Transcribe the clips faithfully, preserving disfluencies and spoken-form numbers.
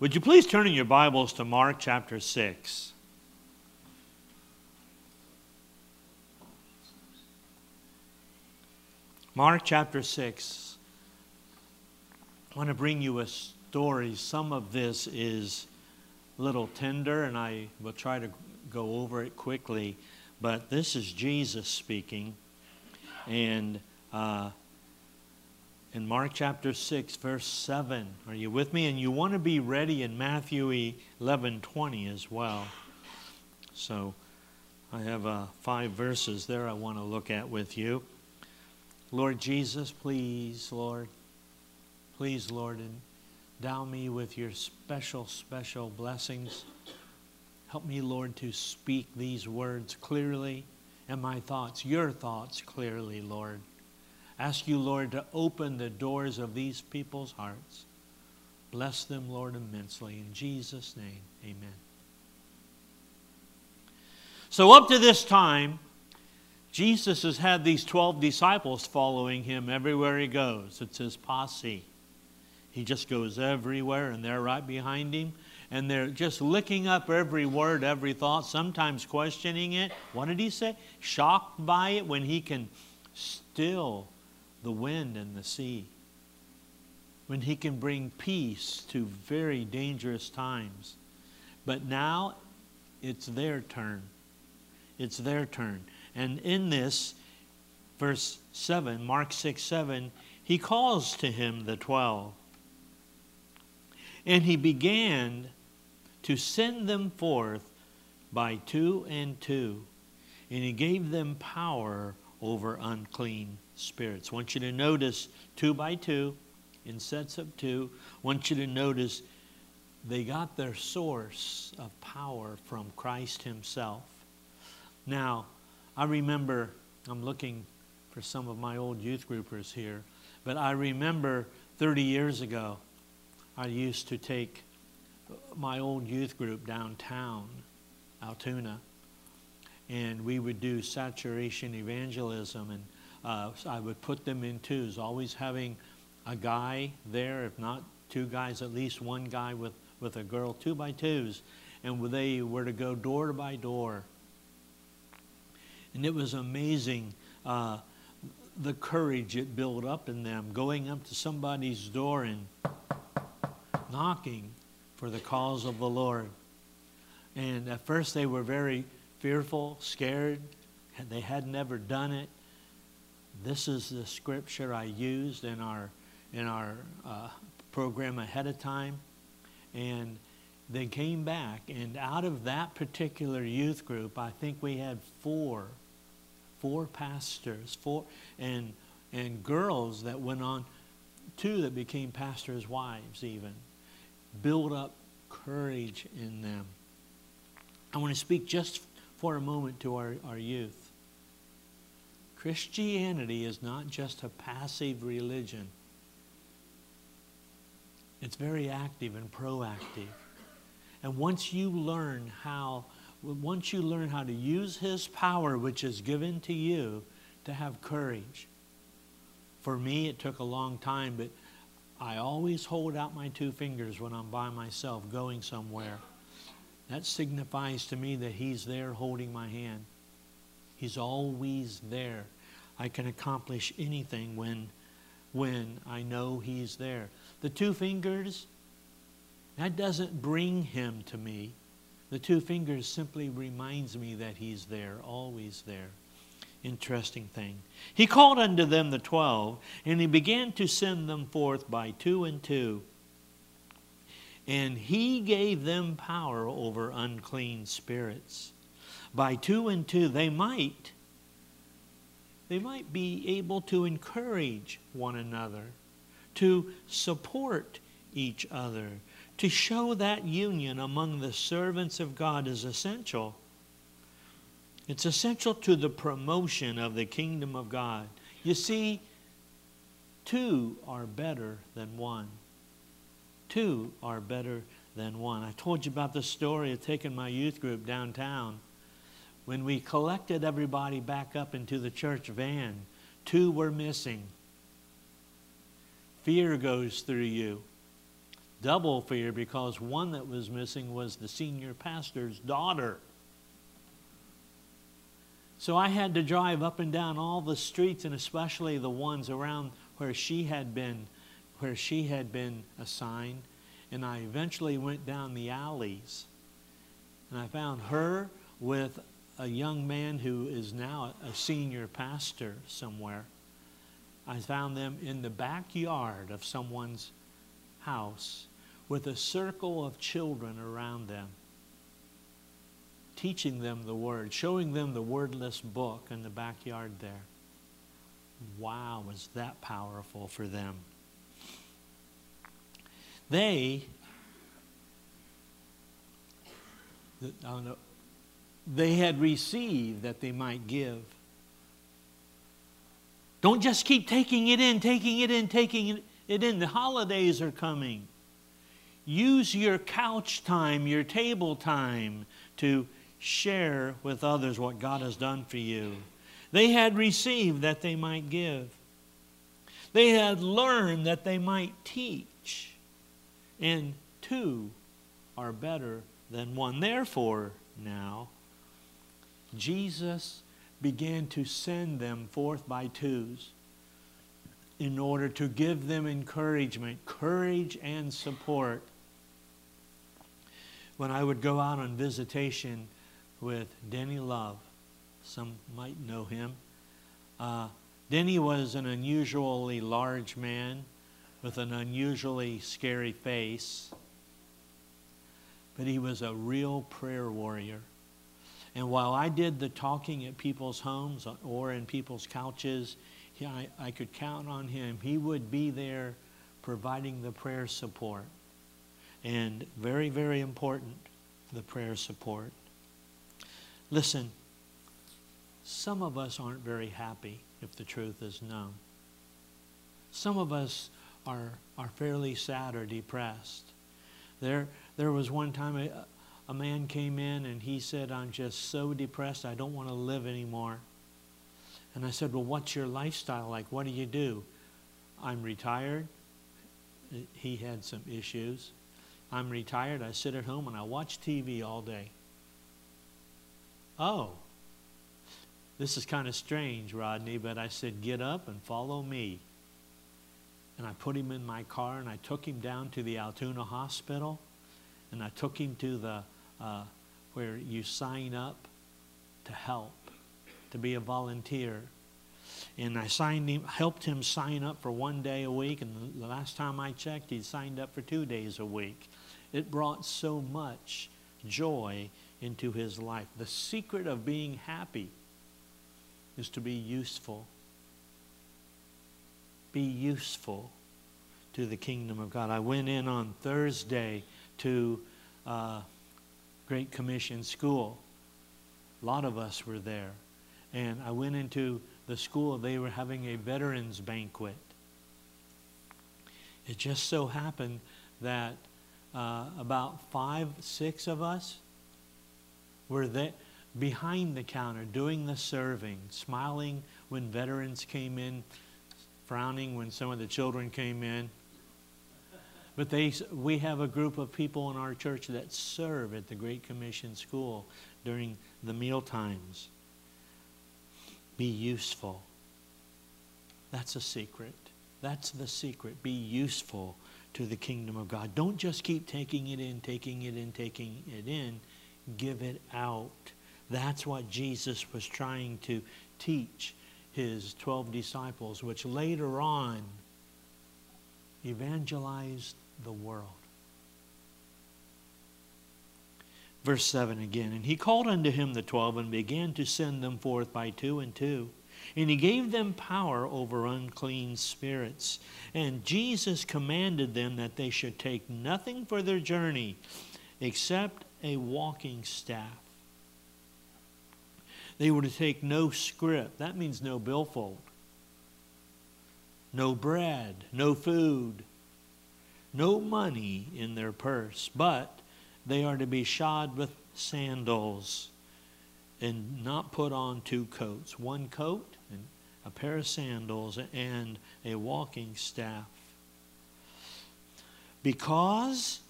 Would you please turn in your Bibles to Mark chapter six? Mark chapter six. I want to bring you a story. Some of this is a little tender, and I will try to go over it quickly. But this is Jesus speaking. And uh, in Mark chapter six, verse seven, are you with me? And you want to be ready in Matthew eleven twenty as well. So I have uh, five verses there I want to look at with you. Lord Jesus, please, Lord, please, Lord, endow me with your special, special blessings. Help me, Lord, to speak these words clearly and my thoughts, your thoughts clearly, Lord. Ask you, Lord, to open the doors of these people's hearts. Bless them, Lord, immensely. In Jesus' name, amen. So up to this time, Jesus has had these twelve disciples following him everywhere he goes. It's his posse. He just goes everywhere, and they're right behind him. And they're just licking up every word, every thought, sometimes questioning it. What did he say? Shocked by it when he can still the wind and the sea. When he can bring peace to very dangerous times. But now it's their turn. It's their turn. And in this, verse seven, Mark six, seven, he calls to him the twelve. And he began to send them forth by two and two. And he gave them power over unclean spirits. I want you to notice two by two, in sets of two. I want you to notice they got their source of power from Christ himself. Now, I remember, I'm looking for some of my old youth groupers here, but I remember thirty years ago, I used to take my old youth group downtown, Altoona, and we would do saturation evangelism, and uh, I would put them in twos, always having a guy there, if not two guys, at least one guy with, with a girl, two by twos, and they were to go door by door. And it was amazing, uh, the courage it built up in them, going up to somebody's door and knocking for the cause of the Lord. And at first they were very fearful, scared, and they had never done it. This is the scripture I used in our in our uh, program ahead of time. And they came back, and out of that particular youth group, I think we had four, four pastors, four and and girls that went on, two that became pastors' wives even. Build up courage in them. I want to speak just for a moment to our, our youth. Christianity is not just a passive religion. It's very active and proactive. And once you learn how, once you learn how to use his power, which is given to you, to have courage. For me, it took a long time, but I always hold out my two fingers when I'm by myself going somewhere. That signifies to me that he's there holding my hand. He's always there. I can accomplish anything when, when I know he's there. The two fingers, that doesn't bring him to me. The two fingers simply reminds me that he's there, always there. Interesting thing. He called unto them the twelve, and he began to send them forth by two and two. And he gave them power over unclean spirits. By two and two, they might, they might be able to encourage one another, to support each other, to show that union among the servants of God is essential. It's essential to the promotion of the kingdom of God. You see, two are better than one. Two are better than one. I told you about the story of taking my youth group downtown. When we collected everybody back up into the church van, two were missing. Fear goes through you. double fear because one that was missing was the senior pastor's daughter. So I had to drive up and down all the streets, and especially the ones around where she had been, where she had been assigned. And I eventually went down the alleys, and I found her with a young man who is now a senior pastor somewhere. I found them in the backyard of someone's house with a circle of children around them, teaching them the word, showing them the wordless book in the backyard there. Wow, was that powerful for them. They, I don't know, they had received that they might give. Don't just keep taking it in, taking it in, taking it in. The holidays are coming. Use your couch time, your table time to share with others what God has done for you. They had received that they might give. They had learned that they might teach. And two are better than one. Therefore, now, Jesus began to send them forth by twos in order to give them encouragement, courage and support. When I would go out on visitation with Denny Love, some might know him. Uh, Denny was an unusually large man with an unusually scary face, but he was a real prayer warrior. And while I did the talking at people's homes or in people's couches, he, I, I could count on him. He would be there providing the prayer support. And very, very important, the prayer support. Listen, some of us aren't very happy if the truth is known. Some of us are, are fairly sad or depressed. There, there was one time a, a man came in and he said, "I'm just so depressed, I don't want to live anymore." And I said, "Well, what's your lifestyle like? What do you do?" "I'm retired." He had some issues. "I'm retired. I sit at home and I watch T V all day." "Oh, this is kind of strange, Rodney," but I said, "Get up and follow me." And I put him in my car and I took him down to the Altoona Hospital, and I took him to the uh, where you sign up to help, to be a volunteer. And I signed him, helped him sign up for one day a week, and the last time I checked, he'd signed up for two days a week. It brought so much joy into his life. The secret of being happy is to be useful. Be useful to the kingdom of God. I went in on Thursday to uh, Great Commission School. A lot of us were there. And I went into the school. They were having a veterans banquet. It just so happened that uh, about five, six of us were there behind the counter doing the serving, smiling when veterans came in, frowning when some of the children came in. But they, we have a group of people in our church that serve at the Great Commission School during the meal times. Be useful. That's a secret. That's the secret. Be useful to the kingdom of God. Don't just keep taking it in, taking it in, taking it in. Give it out. That's what Jesus was trying to teach his twelve disciples, which later on evangelized the world. Verse seven again, "And he called unto him the twelve, and began to send them forth by two and two. And he gave them power over unclean spirits. And Jesus commanded them that they should take nothing for their journey, except a walking staff. They were to take no scrip." That means no billfold. "No bread, no food, no money in their purse, but they are to be shod with sandals, and not put on two coats." One coat and a pair of sandals and a walking staff. because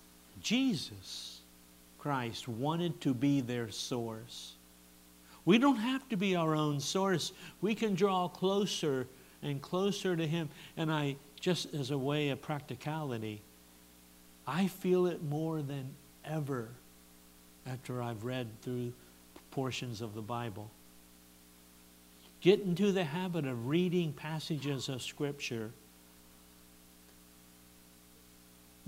Jesus Christ wanted to be their source. We don't have to be our own source. We can draw closer and closer to Him. And I, just as a way of practicality, I feel it more than ever after I've read through portions of the Bible. Get into the habit of reading passages of Scripture.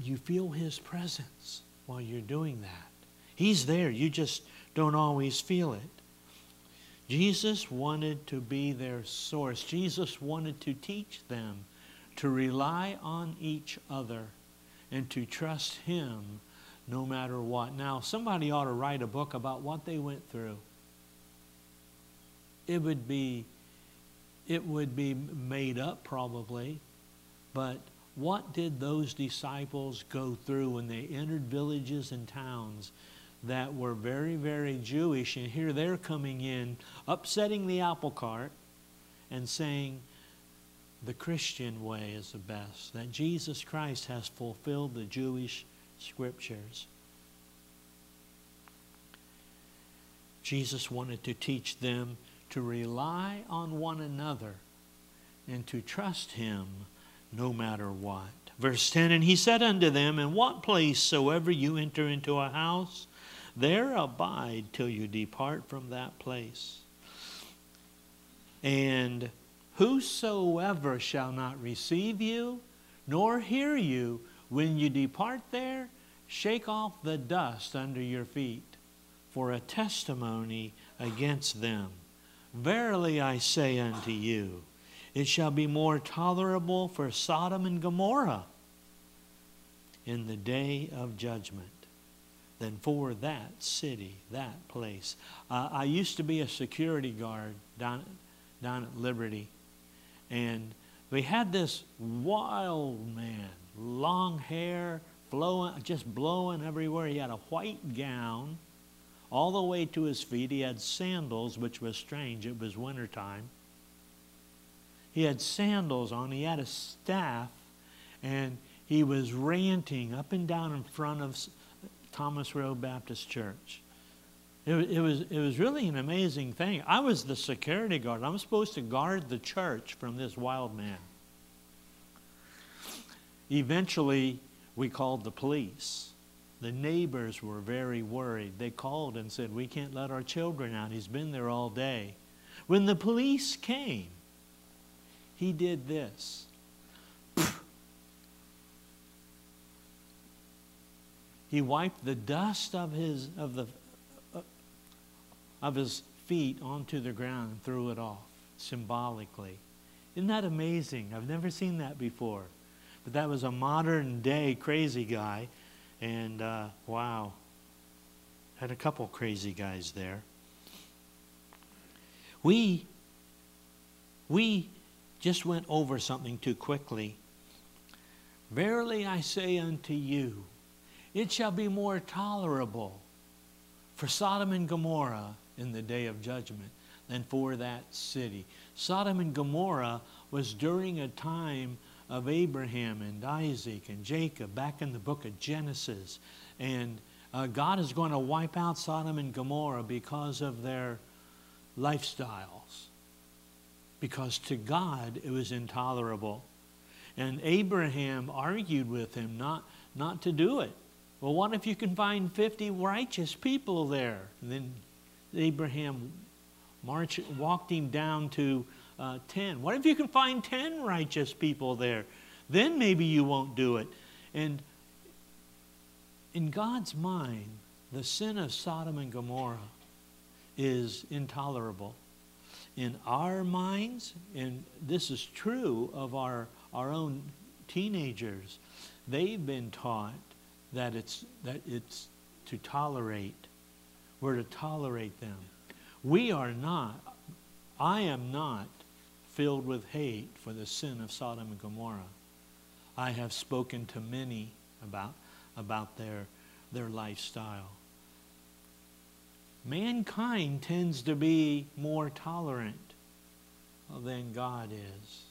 You feel His presence while you're doing that. He's there. You just don't always feel it. Jesus wanted to be their source. Jesus wanted to teach them to rely on each other and to trust Him no matter what. Now, somebody ought to write a book about what they went through. It would be, it would be made up probably, but what did those disciples go through when they entered villages and towns that were very, very Jewish? And here they're coming in, upsetting the apple cart and saying the Christian way is the best, that Jesus Christ has fulfilled the Jewish Scriptures. Jesus wanted to teach them to rely on one another and to trust Him no matter what. Verse ten, and He said unto them, in what place soever you enter into a house, there abide till you depart from that place. And whosoever shall not receive you, nor hear you, when you depart there, shake off the dust under your feet for a testimony against them. Verily I say unto you, it shall be more tolerable for Sodom and Gomorrah in the day of judgment than for that city, that place. Uh, I used to be a security guard down, down at Liberty. And we had this wild man, long hair, blowing, just blowing everywhere. He had a white gown all the way to his feet. He had sandals, which was strange. It was wintertime. He had sandals on. He had a staff, and he was ranting up and down in front of Thomas Road Baptist Church. It, it, was, it was really an amazing thing. I was the security guard. I'm supposed to guard the church from this wild man. Eventually, we called the police. The neighbors were very worried. They called and said, we can't let our children out. He's been there all day. When the police came, he did this. He wiped the dust of his, of, the, uh, of his feet onto the ground and threw it off symbolically. Isn't that amazing? I've never seen that before. But that was a modern day crazy guy. And uh, wow, had a couple crazy guys there. We, we just went over something too quickly. Verily I say unto you, it shall be more tolerable for Sodom and Gomorrah in the day of judgment than for that city. Sodom and Gomorrah was during a time of Abraham and Isaac and Jacob back in the book of Genesis. And uh, God is going to wipe out Sodom and Gomorrah because of their lifestyles. Because to God it was intolerable. And Abraham argued with him not, not to do it. Well, what if you can find fifty righteous people there? And then Abraham marched, walked him down to Uh, ten. What if you can find ten righteous people there? Then maybe you won't do it. And in God's mind, the sin of Sodom and Gomorrah is intolerable. In our minds, and this is true of our, our own teenagers, they've been taught that it's, that it's to tolerate. We're to tolerate them. We are not. I am not filled with hate for the sin of Sodom and Gomorrah. I have spoken to many about, about their, their lifestyle. Mankind tends to be more tolerant than God is.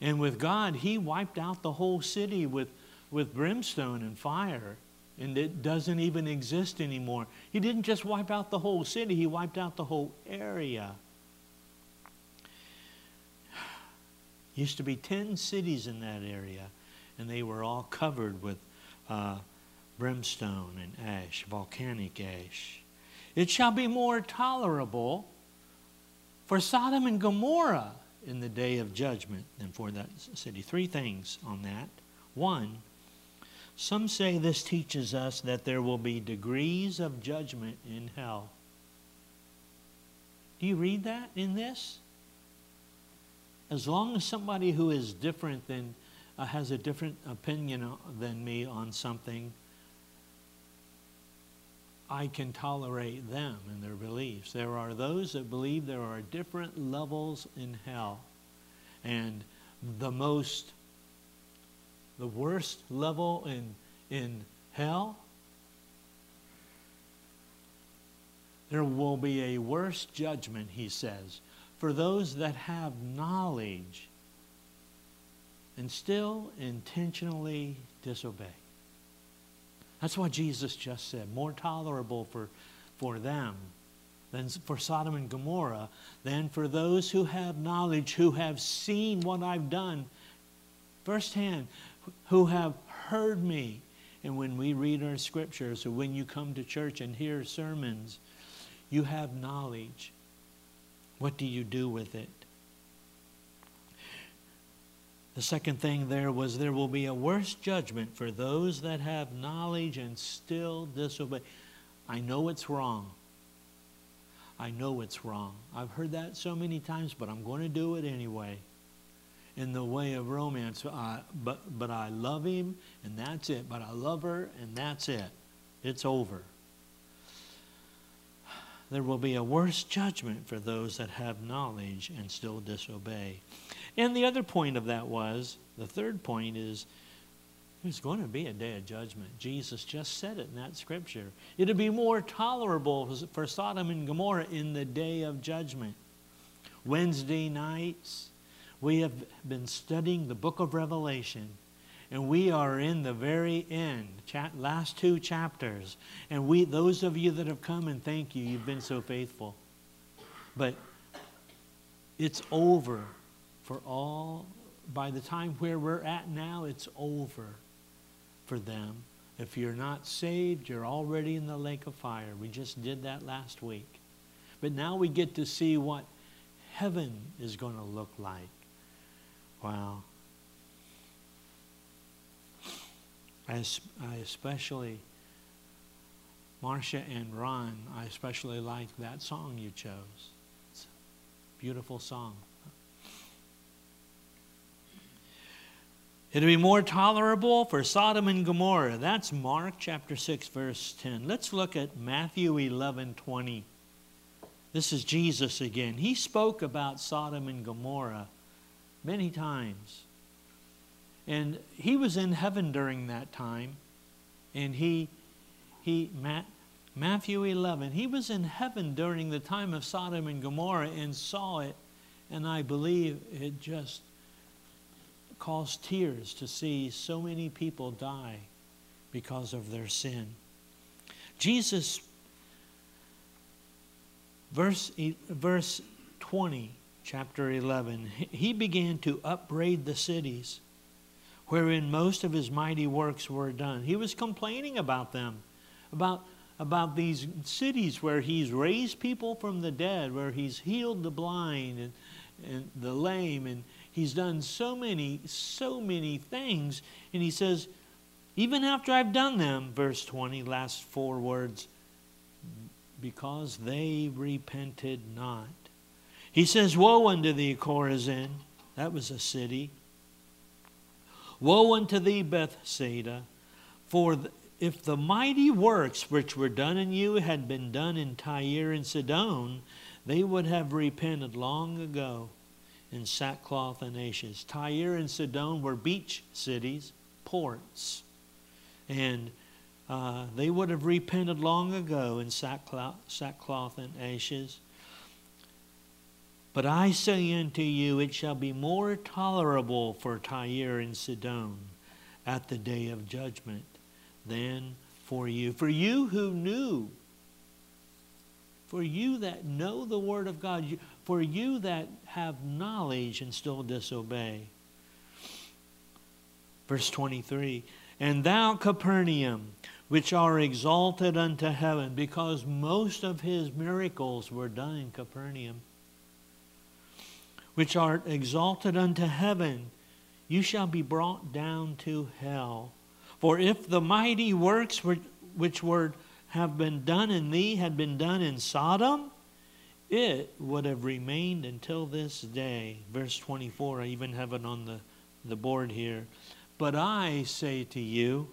And with God, He wiped out the whole city with, with brimstone and fire, and it doesn't even exist anymore. He didn't just wipe out the whole city, he wiped out the whole area. Used to be ten cities in that area, and they were all covered with uh, brimstone and ash, volcanic ash. It shall be more tolerable for Sodom and Gomorrah in the day of judgment than for that city. Three things on that. One, some say this teaches us that there will be degrees of judgment in hell. Do you read that in this? As long as somebody who is different than, uh, has a different opinion than me on something, I can tolerate them and their beliefs. There are those that believe there are different levels in hell. And the most, the worst level in, in hell, there will be a worse judgment, he says, for those that have knowledge and still intentionally disobey. That's what Jesus just said. More tolerable for, for them than for Sodom and Gomorrah than for those who have knowledge, who have seen what I've done firsthand, who have heard me. And when we read our scriptures, or when you come to church and hear sermons, you have knowledge. What do you do with it? The second thing there was, there will be a worse judgment for those that have knowledge and still disobey. I know it's wrong. I know it's wrong. I've heard that so many times, but I'm going to do it anyway. In the way of romance, I, but, but I love him and that's it. But I love her and that's it. It's over. There will be a worse judgment for those that have knowledge and still disobey. And the other point of that was, the third point is, there's going to be a day of judgment. Jesus just said it in that scripture. It'll be more tolerable for Sodom and Gomorrah in the day of judgment. Wednesday nights, we have been studying the book of Revelation. And we are in the very end, last two chapters. And we, those of you that have come, and thank you, you've been so faithful. But it's over for all. By the time where we're at now, it's over for them. If you're not saved, you're already in the lake of fire. We just did that last week. But now we get to see what heaven is going to look like. Wow. I especially, Marcia and Ron, I especially like that song you chose. It's a beautiful song. It'll be more tolerable for Sodom and Gomorrah. That's Mark chapter six, verse ten. Let's look at Matthew eleven twenty. This is Jesus again. He spoke about Sodom and Gomorrah many times. And he was in heaven during that time. And he, he Ma Matthew eleven, he was in heaven during the time of Sodom and Gomorrah and saw it. And I believe it just caused tears to see so many people die because of their sin. Jesus, verse, verse twenty, chapter eleven, he began to upbraid the cities wherein most of his mighty works were done. He was complaining about them, about, about these cities where he's raised people from the dead, where he's healed the blind and, and the lame, and he's done so many, so many things. And he says, even after I've done them, verse twenty, last four words, because they repented not. He says, woe unto thee, Chorazin. That was a city. Woe unto thee, Bethsaida, for if the mighty works which were done in you had been done in Tyre and Sidon, they would have repented long ago in sackcloth and ashes. Tyre and Sidon were beach cities, ports, and uh, they would have repented long ago in sackcloth, sackcloth and ashes. But I say unto you, it shall be more tolerable for Tyre and Sidon at the day of judgment than for you. For you who knew, for you that know the word of God, for you that have knowledge and still disobey. Verse twenty-three, and thou, Capernaum, which are exalted unto heaven, because most of his miracles were done in Capernaum, which art exalted unto heaven, you shall be brought down to hell. For if the mighty works which were have been done in thee had been done in Sodom, it would have remained until this day. Verse twenty-four, I even have it on the, the board here. But I say to you,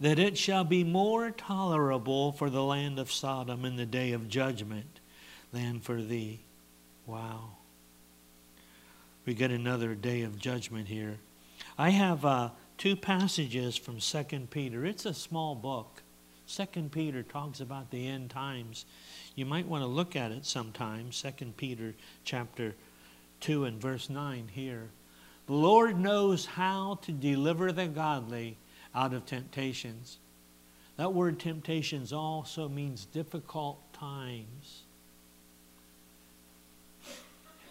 that it shall be more tolerable for the land of Sodom in the day of judgment than for thee. Wow. We get another day of judgment here. I have uh, two passages from Second Peter. It's a small book. Second Peter talks about the end times. You might want to look at it sometime. Second Peter chapter two and verse nine here. The Lord knows how to deliver the godly out of temptations. That word temptations also means difficult times.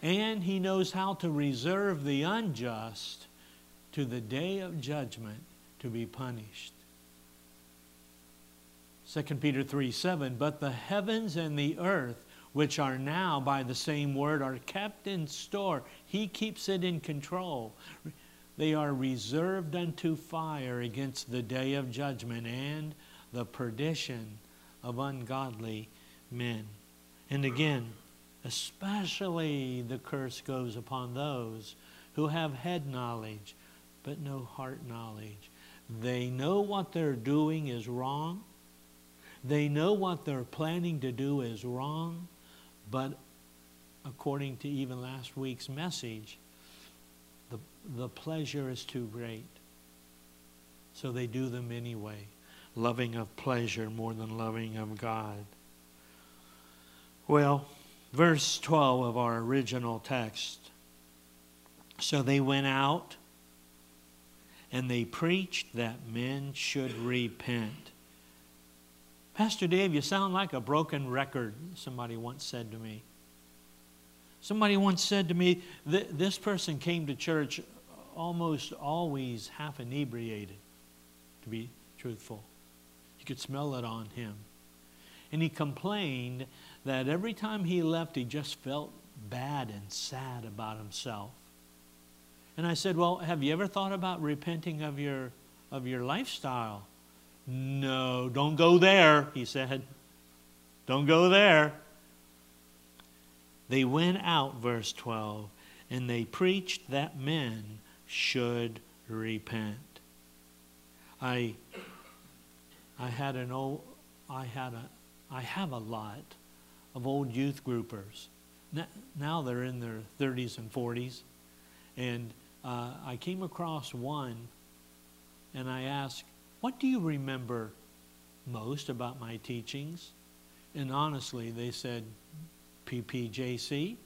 And he knows how to reserve the unjust to the day of judgment to be punished. Second Peter three seven, but the heavens and the earth, which are now by the same word, are kept in store. He keeps it in control. They are reserved unto fire against the day of judgment and the perdition of ungodly men. And again, especially the curse goes upon those who have head knowledge, but no heart knowledge. They know what they're doing is wrong. They know what they're planning to do is wrong. But according to even last week's message, the, the pleasure is too great. So they do them anyway. Loving of pleasure more than loving of God. Well, verse twelve of our original text. So they went out and they preached that men should repent. Pastor Dave, you sound like a broken record, somebody once said to me. Somebody once said to me, th this person came to church almost always half inebriated, to be truthful. You could smell it on him. And he complained that every time he left, he just felt bad and sad about himself. And I said, well, have you ever thought about repenting of your, of your lifestyle? No, don't go there, he said. Don't go there. They went out, verse twelve, and they preached that men should repent. I, I had an old, I had a, I have a lot of old youth groupers. Now, now they're in their thirties and forties. And uh, I came across one, and I asked, what do you remember most about my teachings? And honestly, they said, P P J C,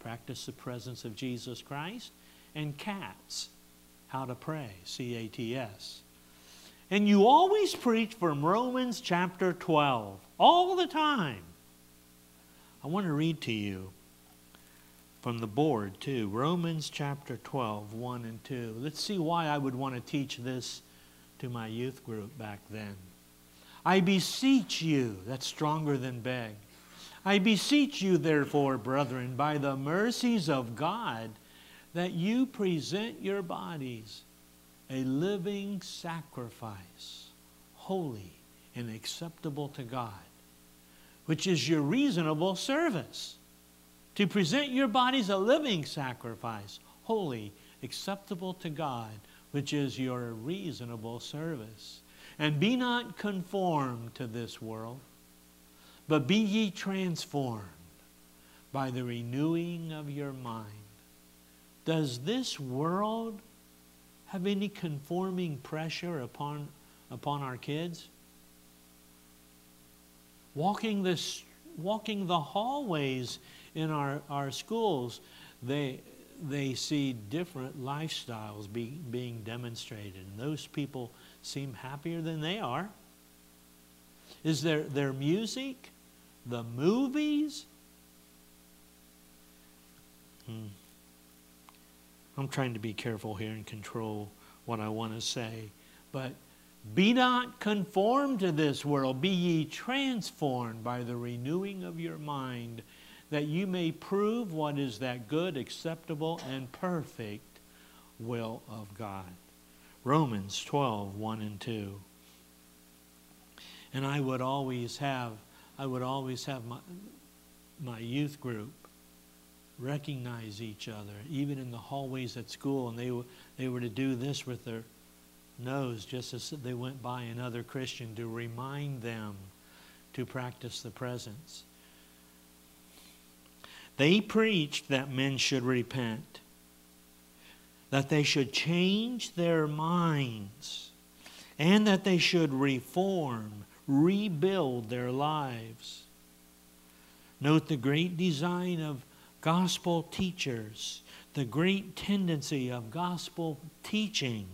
practice the presence of Jesus Christ, and C A T S, how to pray, C A T S. And you always preach from Romans chapter twelve, all the time. I want to read to you from the board too. Romans chapter twelve, one and two. Let's see why I would want to teach this to my youth group back then. I beseech you, that's stronger than beg. I beseech you therefore, brethren, by the mercies of God, that you present your bodies a living sacrifice, holy and acceptable to God, which is your reasonable service. To present your bodies a living sacrifice, holy, acceptable to God, which is your reasonable service. And be not conformed to this world, but be ye transformed by the renewing of your mind. Does this world have any conforming pressure upon, upon our kids? Walking this, walking the hallways in our, our schools, they, they see different lifestyles be, being demonstrated. And those people seem happier than they are. Is there their music, the movies? Hmm. I'm trying to be careful here and control what I want to say. But be not conformed to this world. Be ye transformed by the renewing of your mind, that you may prove what is that good, acceptable, and perfect will of God. Romans twelve, one and two. And I would always have, I would always have my, my youth group recognize each other, even in the hallways at school, and they were, they were to do this with their nose just as they went by another Christian to remind them to practice the presence. They preached that men should repent, that they should change their minds, and that they should reform, rebuild their lives. Note the great design of gospel teachers. The great tendency of gospel teaching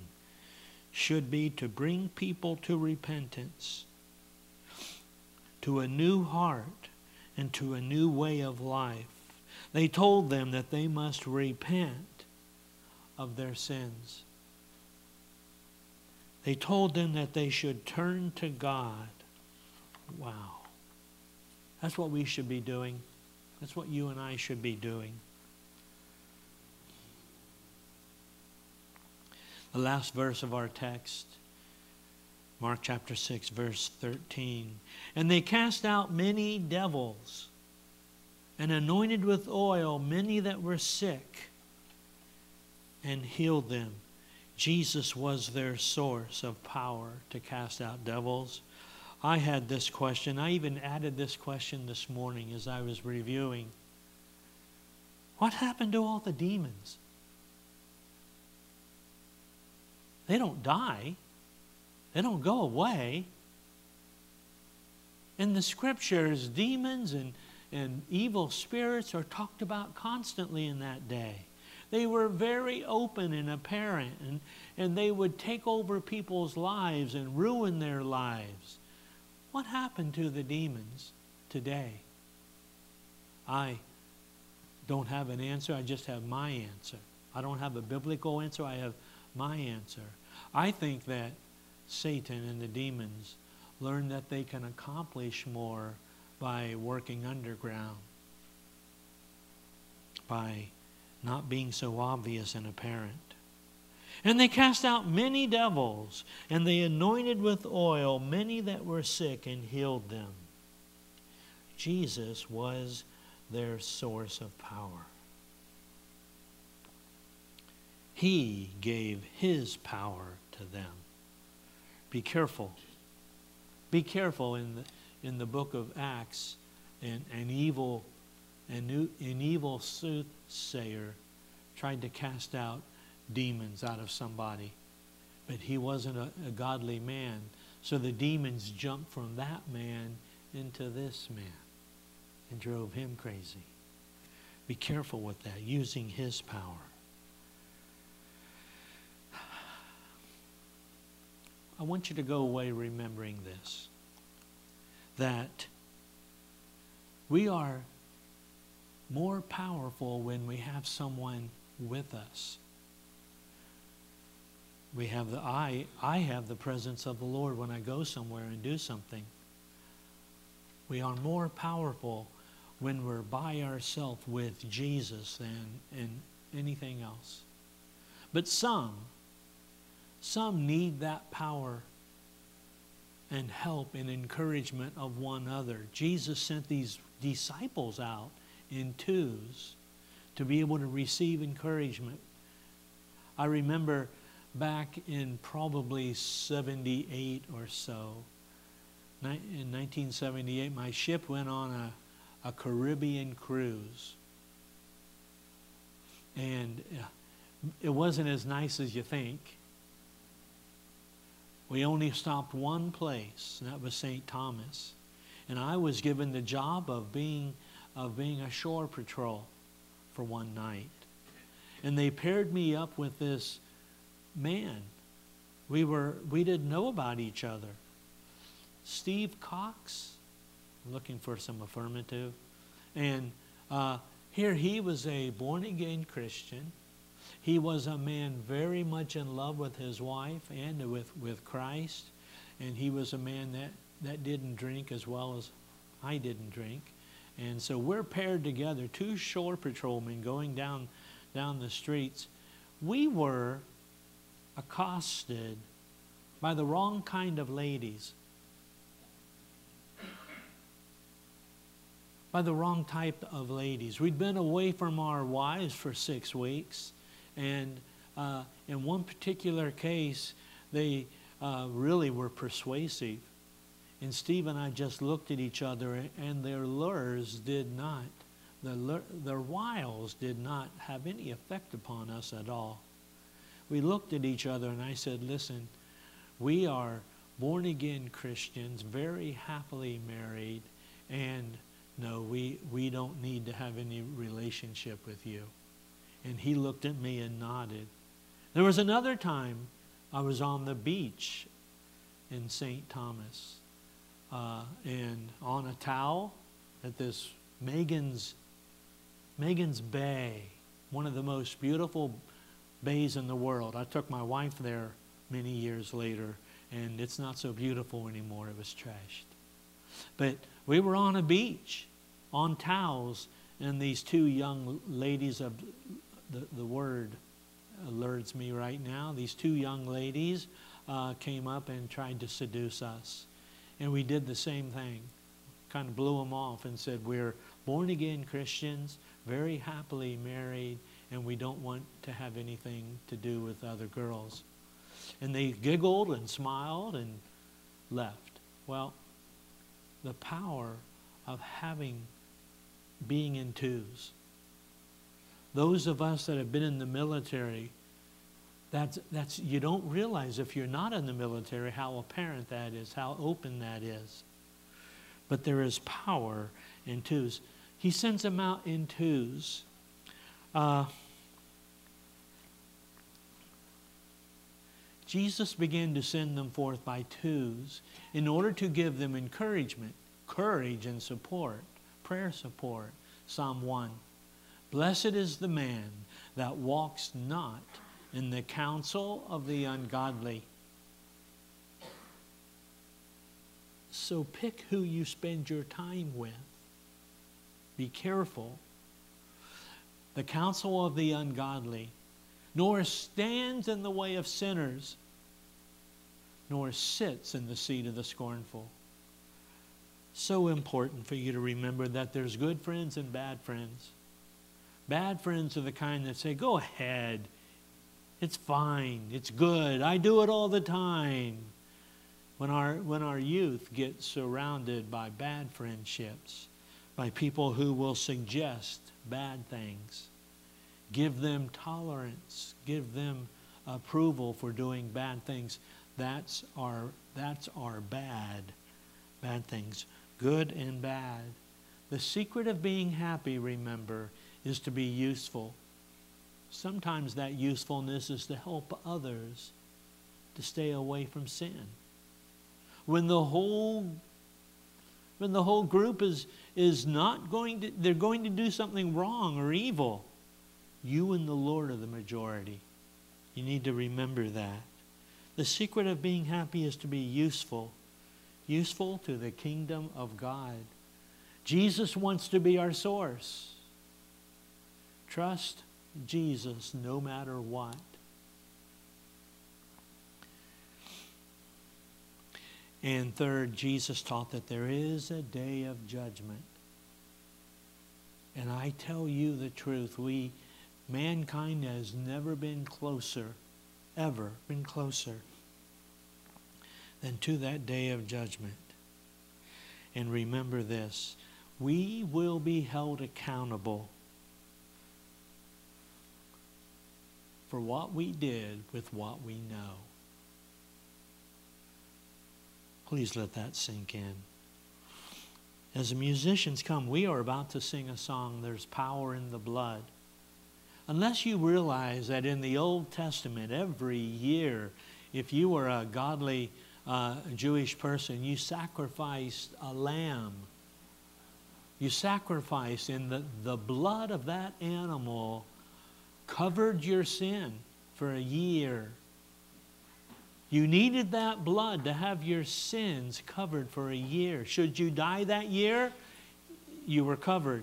should be to bring people to repentance, to a new heart, and to a new way of life. They told them that they must repent of their sins. They told them that they should turn to God. Wow. That's what we should be doing. That's what you and I should be doing. The last verse of our text, Mark chapter six, verse thirteen. And they cast out many devils, and anointed with oil many that were sick, and healed them. Jesus was their source of power to cast out devils. I had this question. I even added this question this morning as I was reviewing. What happened to all the demons? They don't die. They don't go away. In the scriptures, demons and, and evil spirits are talked about constantly in that day. They were very open and apparent, and, and they would take over people's lives and ruin their lives. What happened to the demons today? I don't have an answer. I just have my answer. I don't have a biblical answer. I have my answer. I think that Satan and the demons learned that they can accomplish more by working underground, by not being so obvious and apparent. And they cast out many devils, and they anointed with oil many that were sick and healed them. Jesus was their source of power. He gave His power to them. Be careful. Be careful in the, in the book of Acts, and an evil, an evil soothsayer tried to cast out demons out of somebody, but he wasn't a, a godly man, so the demons jumped from that man into this man and drove him crazy. Be careful with that, using His power. I want you to go away remembering this, that we are more powerful when we have someone with us. We have the I, I have the presence of the Lord when I go somewhere and do something. We are more powerful when we're by ourselves with Jesus than in anything else. But some, some need that power and help and encouragement of one another. Jesus sent these disciples out in twos to be able to receive encouragement. I remember back in probably seventy-eight or so, in nineteen seventy-eight, my ship went on a, a Caribbean cruise. And it wasn't as nice as you think. We only stopped one place, and that was Saint Thomas. And I was given the job of being, of being a shore patrol for one night. And they paired me up with this man. We were, we didn't know about each other. Steve Cox, I'm looking for some affirmative. And uh, here he was a born-again Christian. He was a man very much in love with his wife and with, with Christ. And he was a man that, that didn't drink as well as I didn't drink. And so we're paired together, two shore patrolmen going down, down the streets. We were accosted by the wrong kind of ladies, by the wrong type of ladies. We'd been away from our wives for six weeks. And uh, in one particular case, they uh, really were persuasive. And Steve and I just looked at each other, and their lures did not, their, their wiles did not have any effect upon us at all. We looked at each other, and I said, listen, we are born-again Christians, very happily married, and no, we, we don't need to have any relationship with you. And he looked at me and nodded. There was another time I was on the beach in Saint Thomas uh, and on a towel at this Megan's, Megan's Bay, one of the most beautiful bays in the world. I took my wife there many years later, and it's not so beautiful anymore. It was trashed. But we were on a beach on towels, and these two young ladies of the, the word alerts me right now. These two young ladies uh, came up and tried to seduce us. And we did the same thing. Kind of blew them off and said, we're born-again Christians, very happily married, and we don't want to have anything to do with other girls. And they giggled and smiled and left. Well, the power of having being in twos. Those of us that have been in the military, that's, that's, you don't realize if you're not in the military how apparent that is, how open that is. But there is power in twos. He sends them out in twos. Uh, Jesus began to send them forth by twos in order to give them encouragement, courage and support. Prayer support. Psalm one. Blessed is the man that walks not in the counsel of the ungodly. So pick who you spend your time with. Be careful. The counsel of the ungodly, nor stands in the way of sinners, nor sits in the seat of the scornful. So important for you to remember that there's good friends and bad friends. Bad friends are the kind that say, go ahead. It's fine. It's good. I do it all the time. When our, when our youth get surrounded by bad friendships, by people who will suggest bad things, give them tolerance, give them approval for doing bad things. That's our, that's our bad, bad things. Good and bad. The secret of being happy, remember, is to be useful. Sometimes that usefulness is to help others to stay away from sin. When the whole, when the whole group is, is not going to, they're going to do something wrong or evil, you and the Lord are the majority. You need to remember that. The secret of being happy is to be useful. Useful to the kingdom of God. Jesus wants to be our source. Trust Jesus no matter what. And third, Jesus taught that there is a day of judgment. And I tell you the truth, we, mankind has never been closer, ever been closer than to that day of judgment. And remember this, we will be held accountable for what we did with what we know. Please let that sink in. As the musicians come, we are about to sing a song, There's Power in the Blood. Unless you realize that in the Old Testament, every year, if you were a godly uh, Jewish person, you sacrificed a lamb. You sacrificed, and the, the blood of that animal covered your sin for a year. You needed that blood to have your sins covered for a year. Should you die that year, you were covered.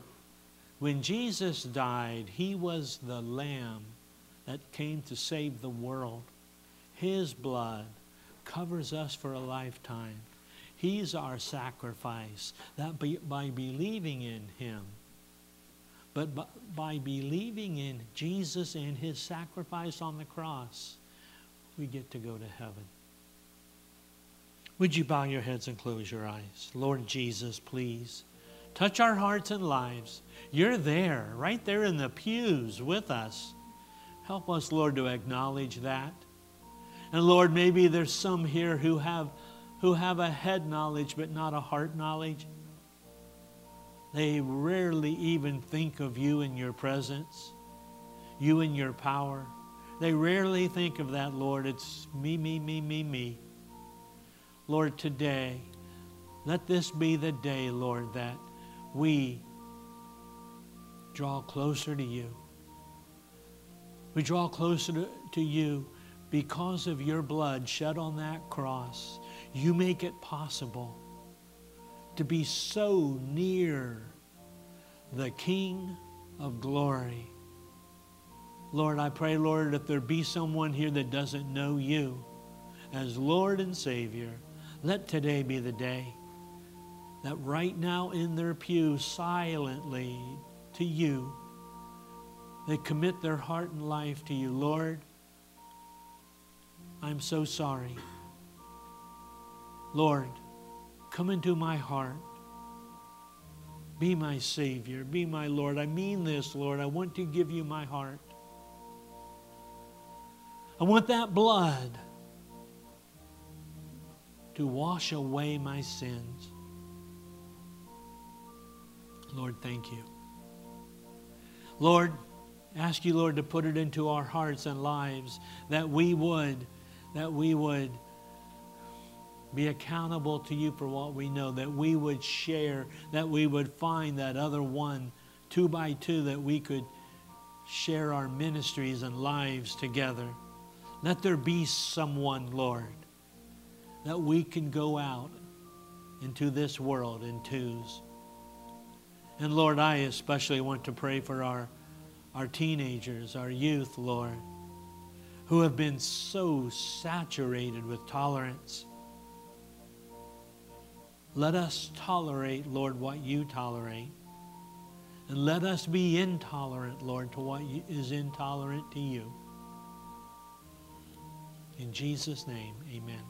When Jesus died, he was the lamb that came to save the world. His blood covers us for a lifetime. He's our sacrifice, that be, by believing in him. But by, by believing in Jesus and his sacrifice on the cross, we get to go to heaven. Would you bow your heads and close your eyes? Lord Jesus, please touch our hearts and lives. You're there, right there in the pews with us. Help us, Lord, to acknowledge that. And Lord, maybe there's some here who have, who have a head knowledge but not a heart knowledge. They rarely even think of you in your presence, you in your power. They rarely think of that, Lord. It's me, me, me, me, me. Lord, today, let this be the day, Lord, that we draw closer to you. We draw closer to, to you because of your blood shed on that cross. You make it possible to be so near the King of glory. Lord, I pray, Lord, if there be someone here that doesn't know you as Lord and Savior, let today be the day that right now in their pew, silently to you, they commit their heart and life to you. Lord, I'm so sorry. Lord, come into my heart. Be my Savior. Be my Lord. I mean this, Lord. I want to give you my heart. I want that blood to wash away my sins. Lord, thank you. Lord, ask you, Lord, to put it into our hearts and lives that we would, that we would be accountable to you for what we know, that we would share, that we would find that other one, two by two, that we could share our ministries and lives together. Let there be someone, Lord, that we can go out into this world in twos. And Lord, I especially want to pray for our, our teenagers, our youth, Lord, who have been so saturated with tolerance. Let us tolerate, Lord, what you tolerate. And let us be intolerant, Lord, to what is intolerant to you. In Jesus' name, amen.